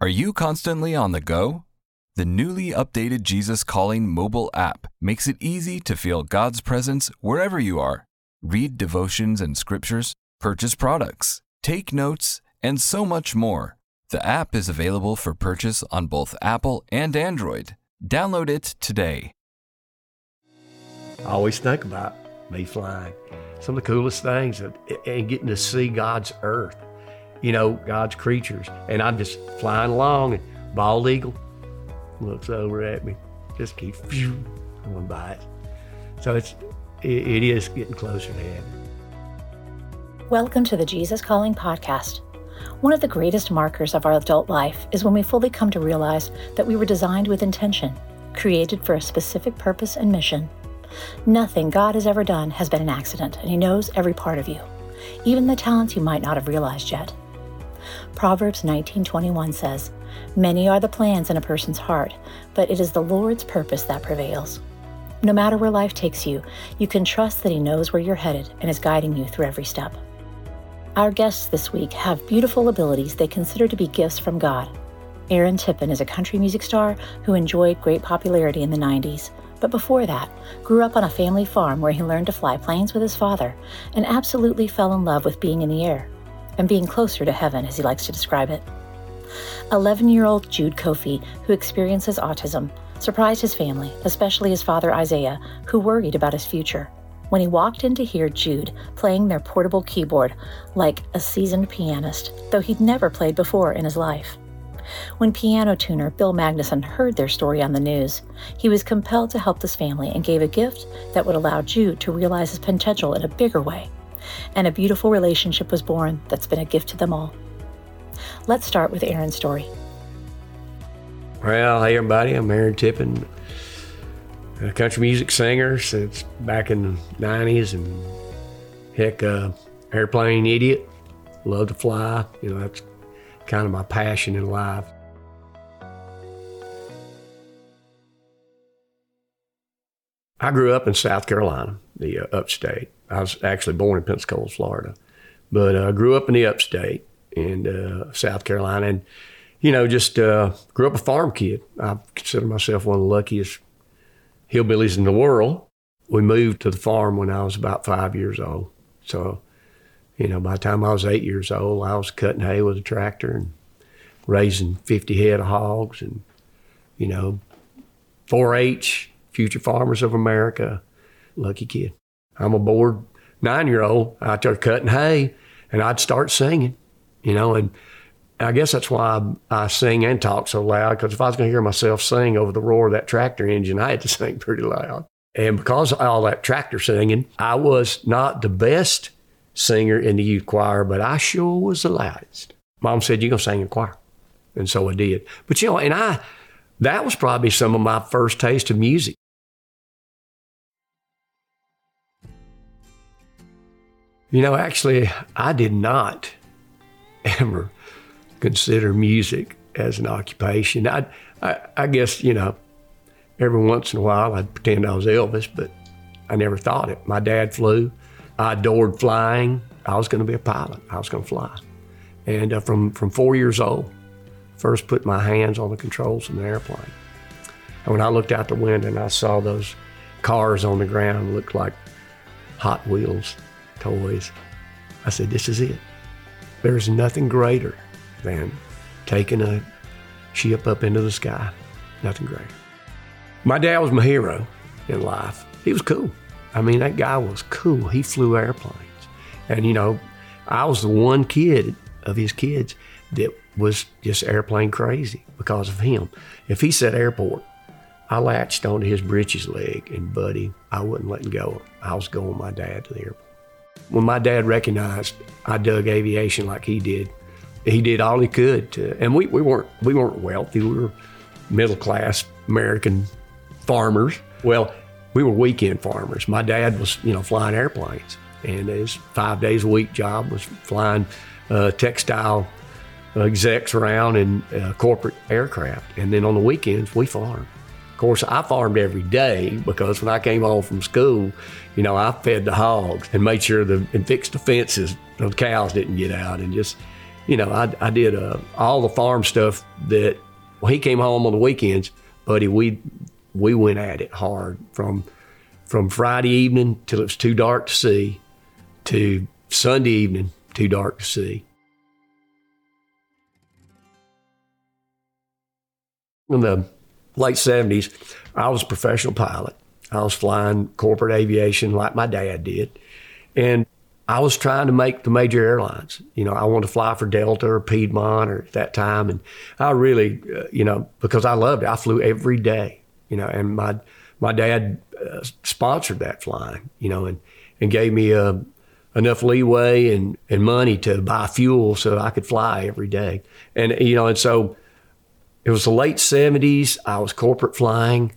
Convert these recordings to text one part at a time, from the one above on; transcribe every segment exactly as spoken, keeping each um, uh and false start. Are you constantly on the go? The newly updated Jesus Calling mobile app makes it easy to feel God's presence wherever you are. Read devotions and scriptures, purchase products, take notes, and so much more. The app is available for purchase on both Apple and Android. Download it today. I always think about me flying. Some of the coolest things, and getting to see God's earth, you know, God's creatures. And I'm just flying along, and bald eagle looks over at me, just keeps going by it. So it's, it, it is getting closer to heaven. Welcome to the Jesus Calling podcast. One of the greatest markers of our adult life is when we fully come to realize that we were designed with intention, created for a specific purpose and mission. Nothing God has ever done has been an accident, and He knows every part of you, even the talents you might not have realized yet. Proverbs nineteen twenty-one says, "Many are the plans in a person's heart, but it is the Lord's purpose that prevails." No matter where life takes you, you can trust that He knows where you're headed and is guiding you through every step. Our guests this week have beautiful abilities they consider to be gifts from God. Aaron Tippin is a country music star who enjoyed great popularity in the nineties, but before that, grew up on a family farm where he learned to fly planes with his father and absolutely fell in love with being in the air and being closer to heaven, as he likes to describe it. eleven-year-old Jude Kofie, who experiences autism, surprised his family, especially his father Isaiah, who worried about his future, when he walked in to hear Jude playing their portable keyboard like a seasoned pianist, though he'd never played before in his life. When piano tuner Bill Magnusson heard their story on the news, he was compelled to help this family and gave a gift that would allow Jude to realize his potential in a bigger way. And a beautiful relationship was born that's been a gift to them all. Let's start with Aaron's story. Well, hey everybody, I'm Aaron Tippin, a country music singer since back in the nineties, and heck, uh, airplane idiot. Love to fly, you know, that's kind of my passion in life. I grew up in South Carolina, the uh, upstate. I was actually born in Pensacola, Florida, but I uh, grew up in the upstate in uh, South Carolina, and, you know, just uh, grew up a farm kid. I consider myself one of the luckiest hillbillies in the world. We moved to the farm when I was about five years old. So, you know, by the time I was eight years old, I was cutting hay with a tractor and raising fifty head of hogs and, you know, four H, Future Farmers of America. Lucky kid. I'm a bored nine-year-old out there cutting hay, and I'd start singing, you know, and I guess that's why I, I sing and talk so loud, because if I was going to hear myself sing over the roar of that tractor engine, I had to sing pretty loud. And because of all that tractor singing, I was not the best singer in the youth choir, but I sure was the loudest. Mom said, "You're going to sing in choir." And so I did. But, you know, and I, that was probably some of my first taste of music. You know, actually, I did not ever consider music as an occupation. I, I, I guess, you know, every once in a while I'd pretend I was Elvis, but I never thought it. My dad flew. I adored flying. I was going to be a pilot. I was going to fly. And uh, from, from four years old, first put my hands on the controls in the airplane. And when I looked out the window and I saw those cars on the ground looked like Hot Wheels toys, I said, "This is it." There's nothing greater than taking a ship up into the sky. Nothing greater. My dad was my hero in life. He was cool. I mean, that guy was cool. He flew airplanes. And, you know, I was the one kid of his kids that was just airplane crazy because of him. If he said airport, I latched onto his britches leg, and, buddy, I wasn't letting go. I was going with my dad to the airport. When my dad recognized I dug aviation like he did, he did all he could to, and we, we weren't we weren't wealthy. We were middle-class American farmers. Well, we were weekend farmers. My dad was, you know, flying airplanes, and his five days a week job was flying uh, textile execs around in uh, corporate aircraft. And then on the weekends, we farmed. Of course, I farmed every day because when I came home from school, you know, I fed the hogs and made sure the and fixed the fences so the cows didn't get out and just. you know, I, I did uh, all the farm stuff that, well, he came home on the weekends, buddy. We we went at it hard from from Friday evening till it was too dark to see, to Sunday evening, too dark to see. In the late seventies, I was a professional pilot. I was flying corporate aviation like my dad did. And I was trying to make the major airlines. You know, I wanted to fly for Delta or Piedmont or at that time. And I really, uh, you know, because I loved it, I flew every day, you know, and my my dad uh, sponsored that flying, you know, and, and gave me uh, enough leeway and, and money to buy fuel so I could fly every day. And, you know, and so it was the late seventies. I was corporate flying.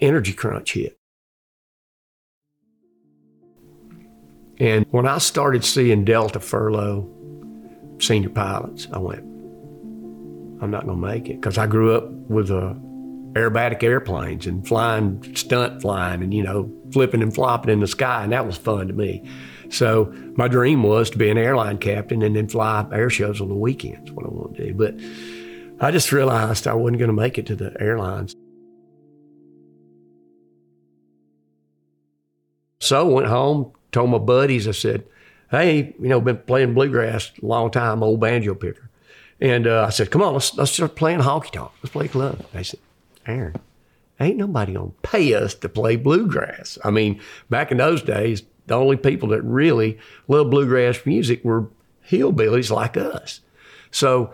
Energy crunch hit. And when I started seeing Delta furlough senior pilots, I went, I'm not going to make it. Because I grew up with uh, aerobatic airplanes and flying, stunt flying, and, you know, flipping and flopping in the sky. And that was fun to me. So my dream was to be an airline captain and then fly air shows on the weekends, what I wanted to do. But I just realized I wasn't going to make it to the airlines. So I went home, told my buddies, I said, hey, you know, been playing bluegrass a long time, old banjo picker. And uh, I said, come on, let's, let's start playing honky tonk. Let's play club. They said, Aaron, ain't nobody going to pay us to play bluegrass. I mean, back in those days, the only people that really loved bluegrass music were hillbillies like us. So,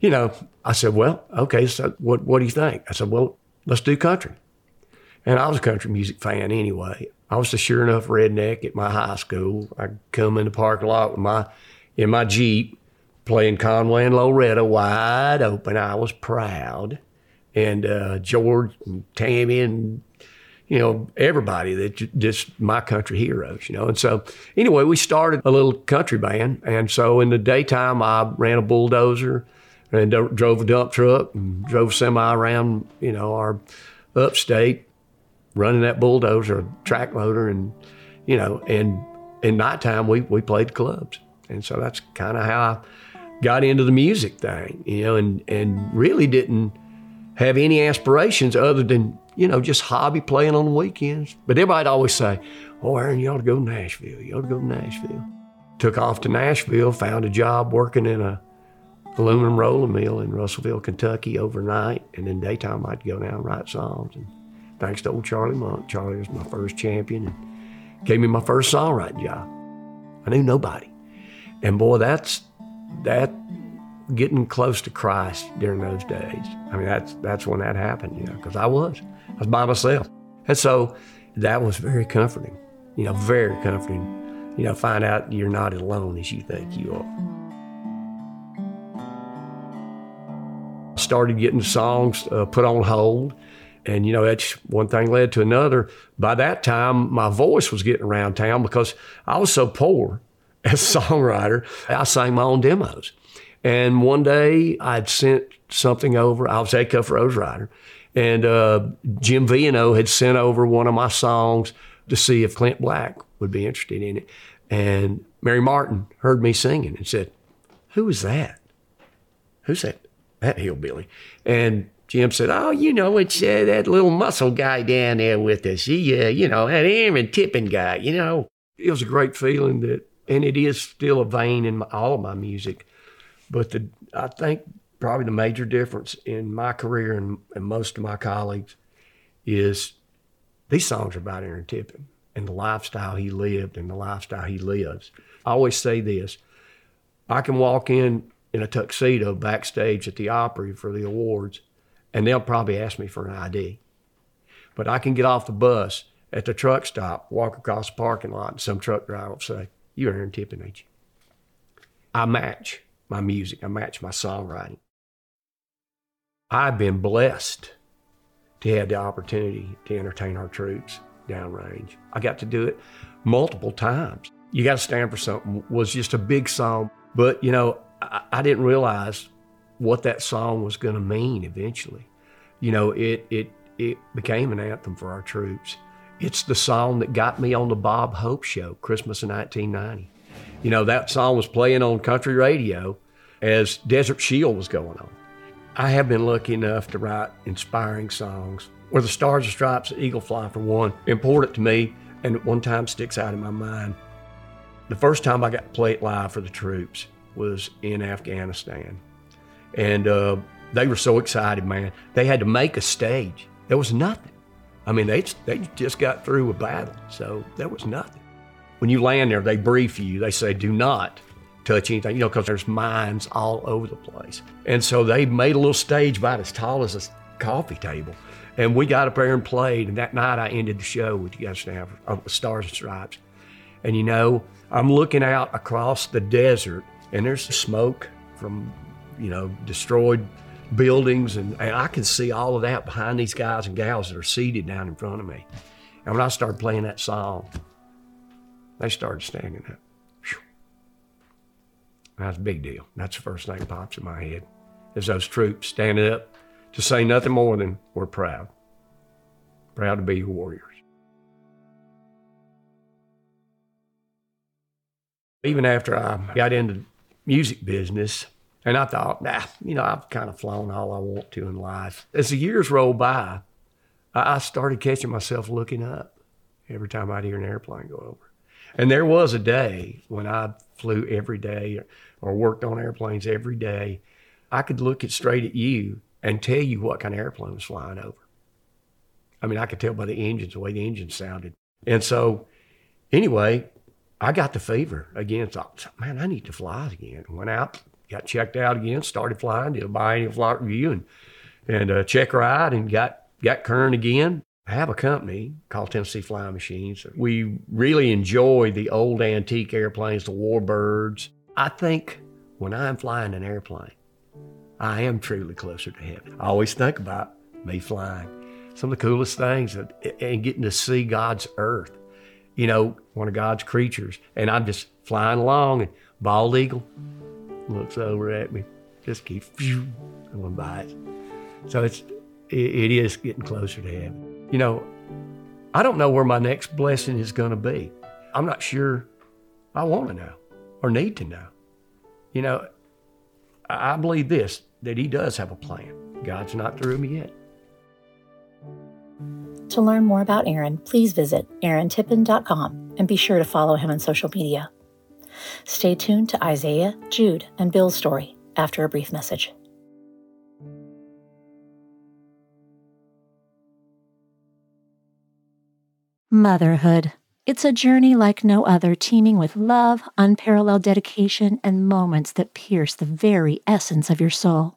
you know, I said, well, okay, so what, what do you think? I said, well, let's do country. And I was a country music fan anyway. I was a sure enough redneck at my high school. I'd come in the parking lot with my, in my Jeep, playing Conway and Loretta wide open. I was proud. And uh, George and Tammy and, you know, everybody that just my country heroes, you know. And so anyway, we started a little country band. And so in the daytime, I ran a bulldozer and d- drove a dump truck and drove semi around, you know, our upstate, running that bulldozer, track loader, and, you know, and in nighttime, we, we played clubs. And so that's kind of how I got into the music thing, you know, and, and really didn't have any aspirations other than, you know, just hobby playing on the weekends. But everybody'd always say, oh, Aaron, you ought to go to Nashville. You ought to go to Nashville. Took off to Nashville, found a job working in a aluminum rolling mill in Russellville, Kentucky overnight. And in daytime, I'd go down and write songs. And thanks to old Charlie Monk. Charlie was my first champion and gave me my first songwriting job. I knew nobody. And boy, that's that getting close to Christ during those days. I mean, that's that's when that happened, you know, because I was. I was by myself. And so that was very comforting, you know, very comforting. You know, find out you're not as alone as you think you are. I started getting songs uh, put on hold. And, you know, that's one thing led to another. By that time, my voice was getting around town because I was so poor as a songwriter. I sang my own demos. And one day I'd sent something over. I was Acuff-Rose writer. And uh, Jim Vieno had sent over one of my songs to see if Clint Black would be interested in it. And Mary Martin heard me singing and said, who is that? Who's that? That hillbilly. And Jim said, oh, you know, it's uh, that little muscle guy down there with us. He, uh, you know, that Aaron Tippin guy, you know. It was a great feeling that, and it is still a vein in my, all of my music. But the, I think probably the major difference in my career and, and most of my colleagues is these songs are about Aaron Tippin and the lifestyle he lived and the lifestyle he lives. I always say this, I can walk in in a tuxedo backstage at the Opry for the awards, and they'll probably ask me for an I D. But I can get off the bus at the truck stop, walk across the parking lot, and some truck driver will say, you're Aaron Tippin, ain't you? I match my music. I match my songwriting. I've been blessed to have the opportunity to entertain our troops downrange. I got to do it multiple times. You Got to Stand for Something was just a big song. But, you know, I, I didn't realize what that song was going to mean eventually. You know, it it it became an anthem for our troops. It's the song that got me on the Bob Hope Show, Christmas of nineteen ninety. You know, that song was playing on country radio as Desert Shield was going on. I have been lucky enough to write inspiring songs. Where the Stars and Stripes and Eagle Fly, for one, important to me, and at one time sticks out in my mind. The first time I got to play it live for the troops was in Afghanistan. And uh, they were so excited, man. They had to make a stage. There was nothing. I mean, they they just got through a battle, so there was nothing. When you land there, they brief you. They say, do not touch anything, you know, because there's mines all over the place. And so they made a little stage about as tall as a coffee table. And we got up there and played, and that night I ended the show with You Got to Stand for Stars and Stripes. And you know, I'm looking out across the desert, and there's smoke from, you know, destroyed buildings, and, and I can see all of that behind these guys and gals that are seated down in front of me. And when I started playing that song, they started standing up. That's a big deal. That's the first thing that pops in my head, is those troops standing up to say nothing more than, we're proud. Proud to be your warriors. Even after I got into the music business, and I thought, nah, you know, I've kind of flown all I want to in life. As the years rolled by, I started catching myself looking up every time I'd hear an airplane go over. And there was a day when I flew every day or worked on airplanes every day. I could look it straight at you and tell you what kind of airplane was flying over. I mean, I could tell by the engines, the way the engines sounded. And so, anyway, I got the fever again. Thought, man, I need to fly again. Went out, got checked out again, started flying, did a biennial flight review and and a check ride, and got, got current again. I have a company called Tennessee Flying Machines. We really enjoy the old antique airplanes, the warbirds. I think when I'm flying an airplane, I am truly closer to heaven. I always think about me flying. Some of the coolest things, and getting to see God's earth. You know, one of God's creatures. And I'm just flying along, and bald eagle looks over at me. Just keep going by it. So it's, it is getting closer to heaven. You know, I don't know where my next blessing is going to be. I'm not sure I want to know or need to know. You know, I believe this, that he does have a plan. God's not through me yet. To learn more about Aaron, please visit aaron tippin dot com and be sure to follow him on social media. Stay tuned to Isaiah, Jude, and Bill's story after a brief message. Motherhood. It's a journey like no other, teeming with love, unparalleled dedication, and moments that pierce the very essence of your soul.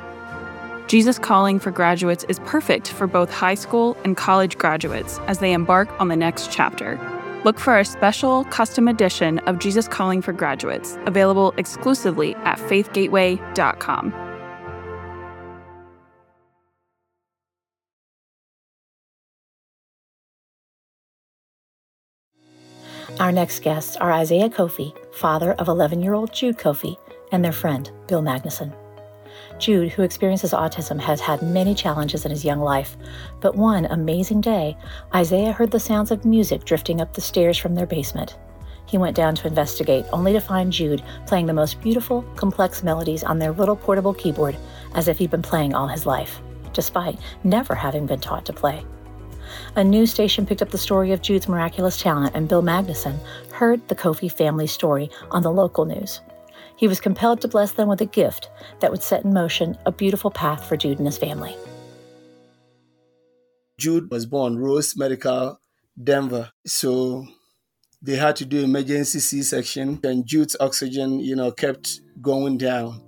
Jesus Calling for Graduates is perfect for both high school and college graduates as they embark on the next chapter. Look for a special custom edition of Jesus Calling for Graduates, available exclusively at faith gateway dot com. Our next guests are Isaiah Kofie, father of eleven-year-old Jude Kofie, and their friend, Bill Magnusson. Jude, who experiences autism, has had many challenges in his young life, but one amazing day, Isaiah heard the sounds of music drifting up the stairs from their basement. He went down to investigate, only to find Jude playing the most beautiful, complex melodies on their little portable keyboard, as if he'd been playing all his life, despite never having been taught to play. A news station picked up the story of Jude's miraculous talent, and Bill Magnusson heard the Kofie family story on the local news. He was compelled to bless them with a gift that would set in motion a beautiful path for Jude and his family. Jude was born Rose Medical, Denver. So they had to do emergency C-section, and Jude's oxygen, you know, kept going down,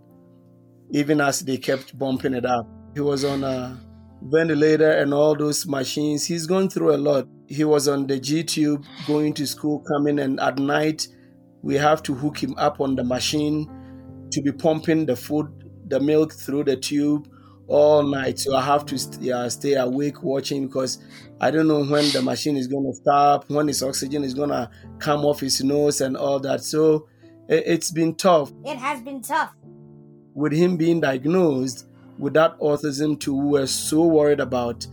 even as they kept bumping it up. He was on a ventilator and all those machines. He's gone through a lot. He was on the G-tube, going to school, coming, and at night, we have to hook him up on the machine to be pumping the food, the milk through the tube all night. So I have to st- yeah, stay awake watching, because I don't know when the machine is going to stop, when his oxygen is going to come off his nose and all that. So it- it's been tough. It has been tough. With him being diagnosed with that autism too, we were so worried about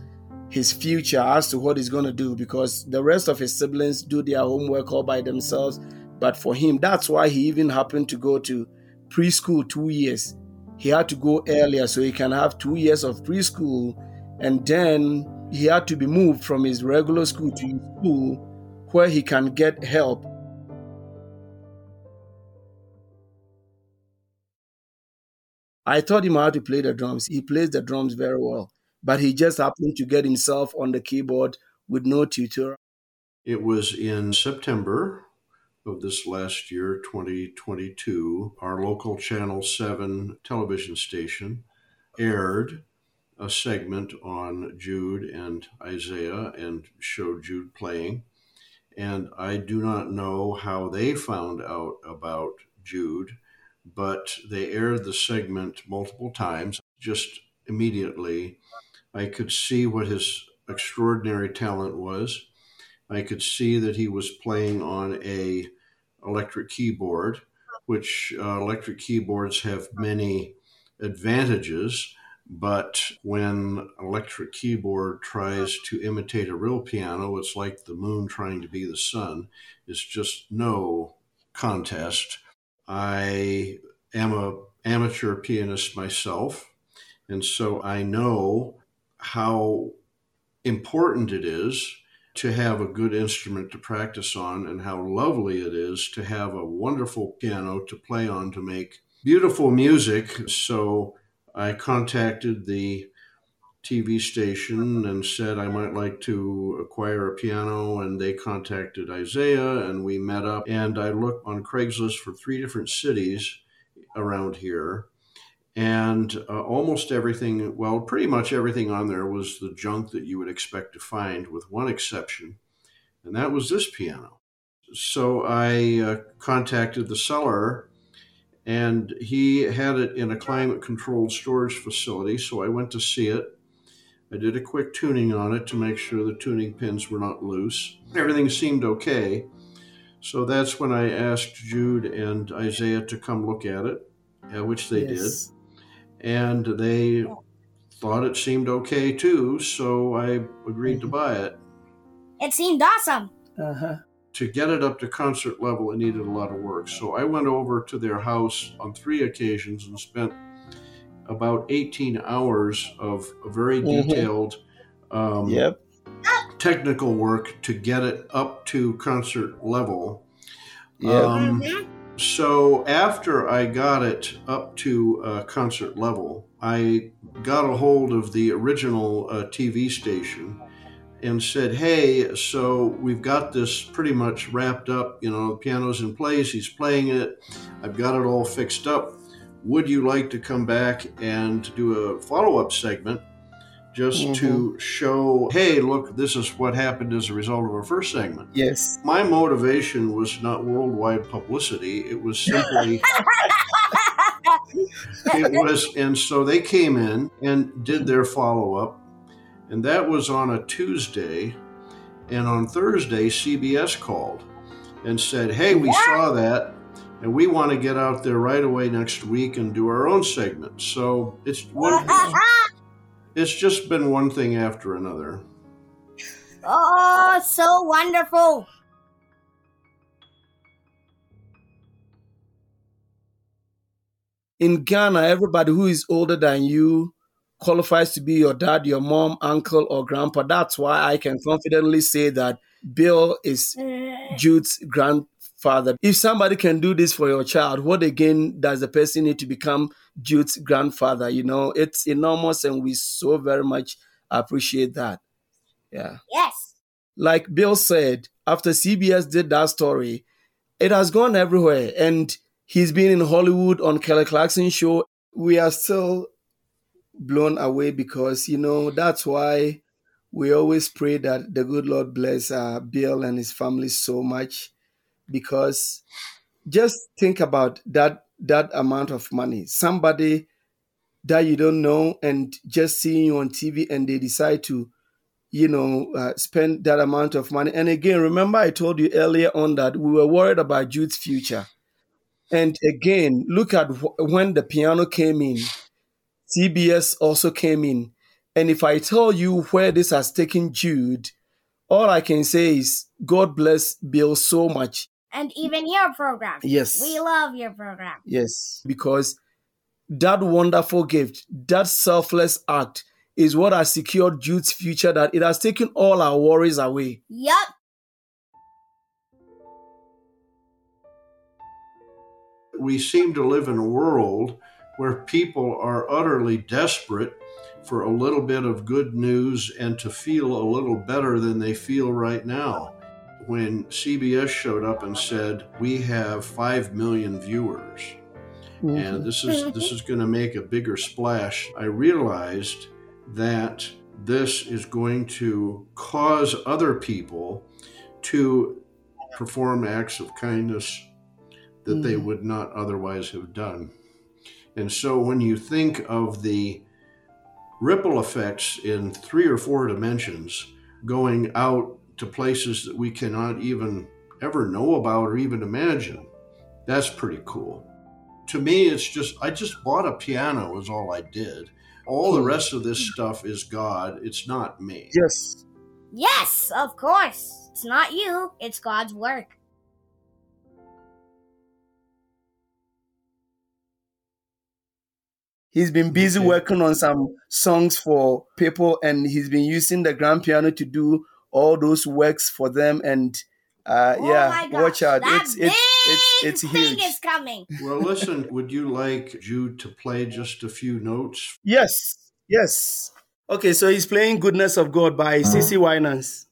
his future as to what he's going to do, because the rest of his siblings do their homework all by themselves. But for him, that's why he even happened to go to preschool two years. He had to go earlier so he can have two years of preschool. And then he had to be moved from his regular school to his school where he can get help. I taught him how to play the drums. He plays the drums very well, but he just happened to get himself on the keyboard with no tutor. It was in September of this last year, twenty twenty-two, our local Channel seven television station aired a segment on Jude and Isaiah and showed Jude playing. And I do not know how they found out about Jude, but they aired the segment multiple times. Just immediately, I could see what his extraordinary talent was. I could see that he was playing on a electric keyboard, which uh, electric keyboards have many advantages, but when electric keyboard tries to imitate a real piano, it's like the moon trying to be the sun. It's just no contest. I am an amateur pianist myself, and so I know how important it is to have a good instrument to practice on, and how lovely it is to have a wonderful piano to play on to make beautiful music. So I contacted the T V station and said I might like to acquire a piano, and they contacted Isaiah, and we met up, and I looked on Craigslist for three different cities around here, and uh, almost everything, well, pretty much everything on there was the junk that you would expect to find, with one exception, and that was this piano. So I uh, contacted the seller, and he had it in a climate-controlled storage facility, so I went to see it. I did a quick tuning on it to make sure the tuning pins were not loose. Everything seemed okay, so that's when I asked Jude and Isaiah to come look at it, uh, which they yes. did. And they thought it seemed okay too, so I agreed to buy it. It seemed awesome. Uh-huh. To get it up to concert level, it needed a lot of work. So I went over to their house on three occasions and spent about eighteen hours of very detailed mm-hmm. um, yep. technical work to get it up to concert level. Yep. Um, mm-hmm. So after I got it up to uh, concert level, I got a hold of the original uh, T V station and said, hey, so we've got this pretty much wrapped up, you know, the piano's in place, he's playing it, I've got it all fixed up. Would you like to come back and do a follow-up segment just mm-hmm. to show, hey, look, this is what happened as a result of our first segment? Yes. My motivation was not worldwide publicity. It was simply, it was, and so they came in and did their follow-up, and that was on a Tuesday, and on Thursday, C B S called and said, hey, we yeah. saw that, and we want to get out there right away next week and do our own segment. So it's one It's just been one thing after another. Oh, so wonderful. In Ghana, everybody who is older than you qualifies to be your dad, your mom, uncle, or grandpa. That's why I can confidently say that Bill is Jude's grandfather. father. If somebody can do this for your child, what again does the person need to become Jude's grandfather? You know, it's enormous, and we so very much appreciate that. Yeah. Yes. Like Bill said, after C B S did that story, it has gone everywhere. And he's been in Hollywood on Kelly Clarkson's show. We are still blown away because, you know, that's why we always pray that the good Lord bless uh, Bill and his family so much. Because just think about that that amount of money. Somebody that you don't know and just seeing you on T V, and they decide to, you know, uh, spend that amount of money. And again, remember I told you earlier on that we were worried about Jude's future. And again, look at wh- when the piano came in, C B S also came in. And if I tell you where this has taken Jude, all I can say is God bless Bill so much. And even your program. Yes. We love your program. Yes. Because that wonderful gift, that selfless act is what has secured Jude's future, that it has taken all our worries away. Yep. We seem to live in a world where people are utterly desperate for a little bit of good news and to feel a little better than they feel right now. When C B S showed up and said, we have five million viewers, mm-hmm. and this is this is going to make a bigger splash, I realized that this is going to cause other people to perform acts of kindness that mm-hmm. they would not otherwise have done. And so when you think of the ripple effects in three or four dimensions going out to places that we cannot even ever know about or even imagine, that's pretty cool. To me, it's just, I just bought a piano is all I did. All the rest of this stuff is God. It's not me. Yes. Yes, of course. It's not you. It's God's work. He's been busy working on some songs for people, and he's been using the grand piano to do all those works for them. And uh, oh yeah, watch out. That it's, big it's, it's, it's huge. Thing is coming. Well, listen, would you like Jude to play just a few notes? Yes, yes. Okay, so he's playing Goodness of God by uh-huh. C C Winans.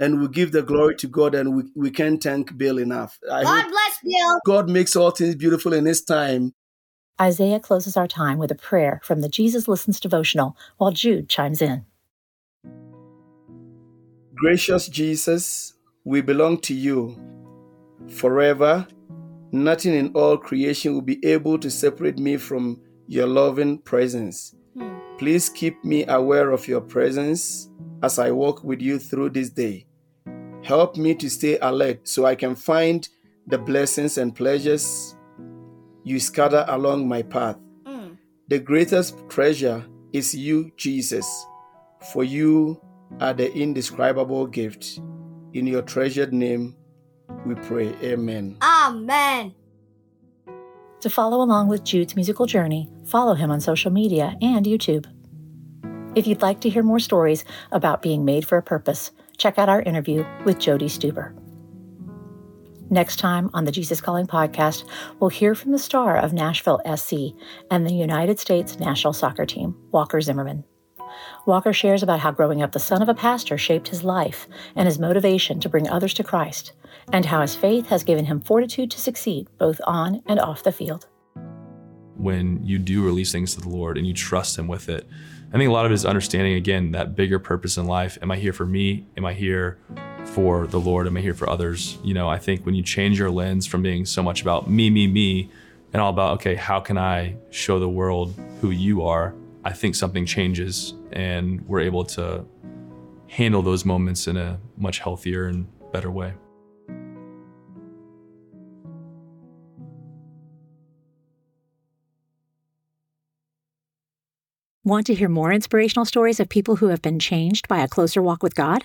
And we give the glory to God, and we, we can't thank Bill enough. I God bless Bill. God makes all things beautiful in his time. Isaiah closes our time with a prayer from the Jesus Listens devotional while Jude chimes in. Gracious Jesus, we belong to you. Forever, nothing in all creation will be able to separate me from your loving presence. Hmm. Please keep me aware of your presence as I walk with you through this day. Help me to stay alert so I can find the blessings and pleasures you scatter along my path. Mm. The greatest treasure is you, Jesus, for you are the indescribable gift. In your treasured name, we pray. Amen. Amen. To follow along with Jude's musical journey, follow him on social media and YouTube. If you'd like to hear more stories about being made for a purpose, check out our interview with Jody Stuber. Next time on the Jesus Calling podcast, we'll hear from the star of Nashville S C and the United States national soccer team, Walker Zimmerman. Walker shares about how growing up the son of a pastor shaped his life and his motivation to bring others to Christ, and how his faith has given him fortitude to succeed both on and off the field. When you do release things to the Lord and you trust him with it, I think a lot of it is understanding, again, that bigger purpose in life. Am I here for me? Am I here for the Lord? Am I here for others? You know, I think when you change your lens from being so much about me, me, me, and all about, okay, how can I show the world who you are? I think something changes, and we're able to handle those moments in a much healthier and better way. Want to hear more inspirational stories of people who have been changed by a closer walk with God?